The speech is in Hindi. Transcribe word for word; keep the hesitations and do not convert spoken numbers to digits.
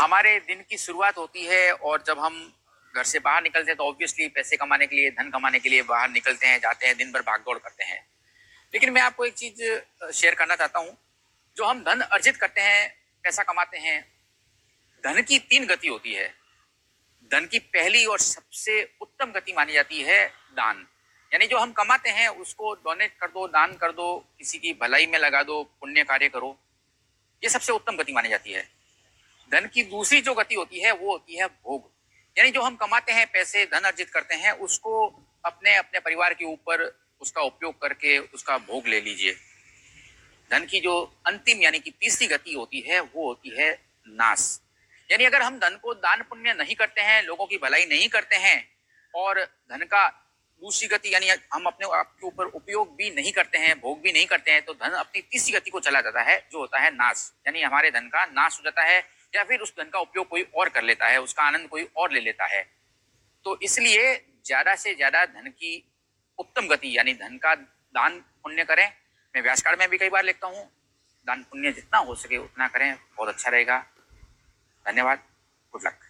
हमारे दिन की शुरुआत होती है और जब हम घर से बाहर निकलते हैं तो ऑब्वियसली पैसे कमाने के लिए, धन कमाने के लिए बाहर निकलते हैं, जाते हैं, दिन भर भागदौड़ करते हैं। लेकिन मैं आपको एक चीज शेयर करना चाहता हूँ, जो हम धन अर्जित करते हैं, पैसा कमाते हैं, धन की तीन गति होती है। धन की पहली और सबसे उत्तम गति मानी जाती है दान, यानी जो हम कमाते हैं उसको डोनेट कर दो, दान कर दो, किसी की भलाई में लगा दो, पुण्य कार्य करो, ये सबसे उत्तम गति मानी जाती है। धन की दूसरी जो गति होती है वो होती है भोग, यानी जो हम कमाते हैं, पैसे धन अर्जित करते हैं, उसको अपने अपने परिवार के ऊपर उसका उपयोग करके उसका भोग ले लीजिए। धन की जो अंतिम यानी कि तीसरी गति होती है वो होती है नाश, यानी अगर हम धन को दान पुण्य नहीं करते हैं, लोगों की भलाई नहीं करते हैं और धन का दूसरी गति यानी हम अपने आप के ऊपर उपयोग भी नहीं करते हैं, भोग भी नहीं करते हैं, तो धन अपनी तीसरी गति को चला जाता है, जो होता है नाश, यानी हमारे धन का नाश हो जाता है या फिर उस धन का उपयोग कोई और कर लेता है, उसका आनंद कोई और ले लेता है। तो इसलिए ज्यादा से ज्यादा धन की उत्तम गति यानी धन का दान पुण्य करें। मैं व्यासकार में भी कई बार लिखता हूँ, दान पुण्य जितना हो सके उतना करें, बहुत अच्छा रहेगा। धन्यवाद, गुड लक।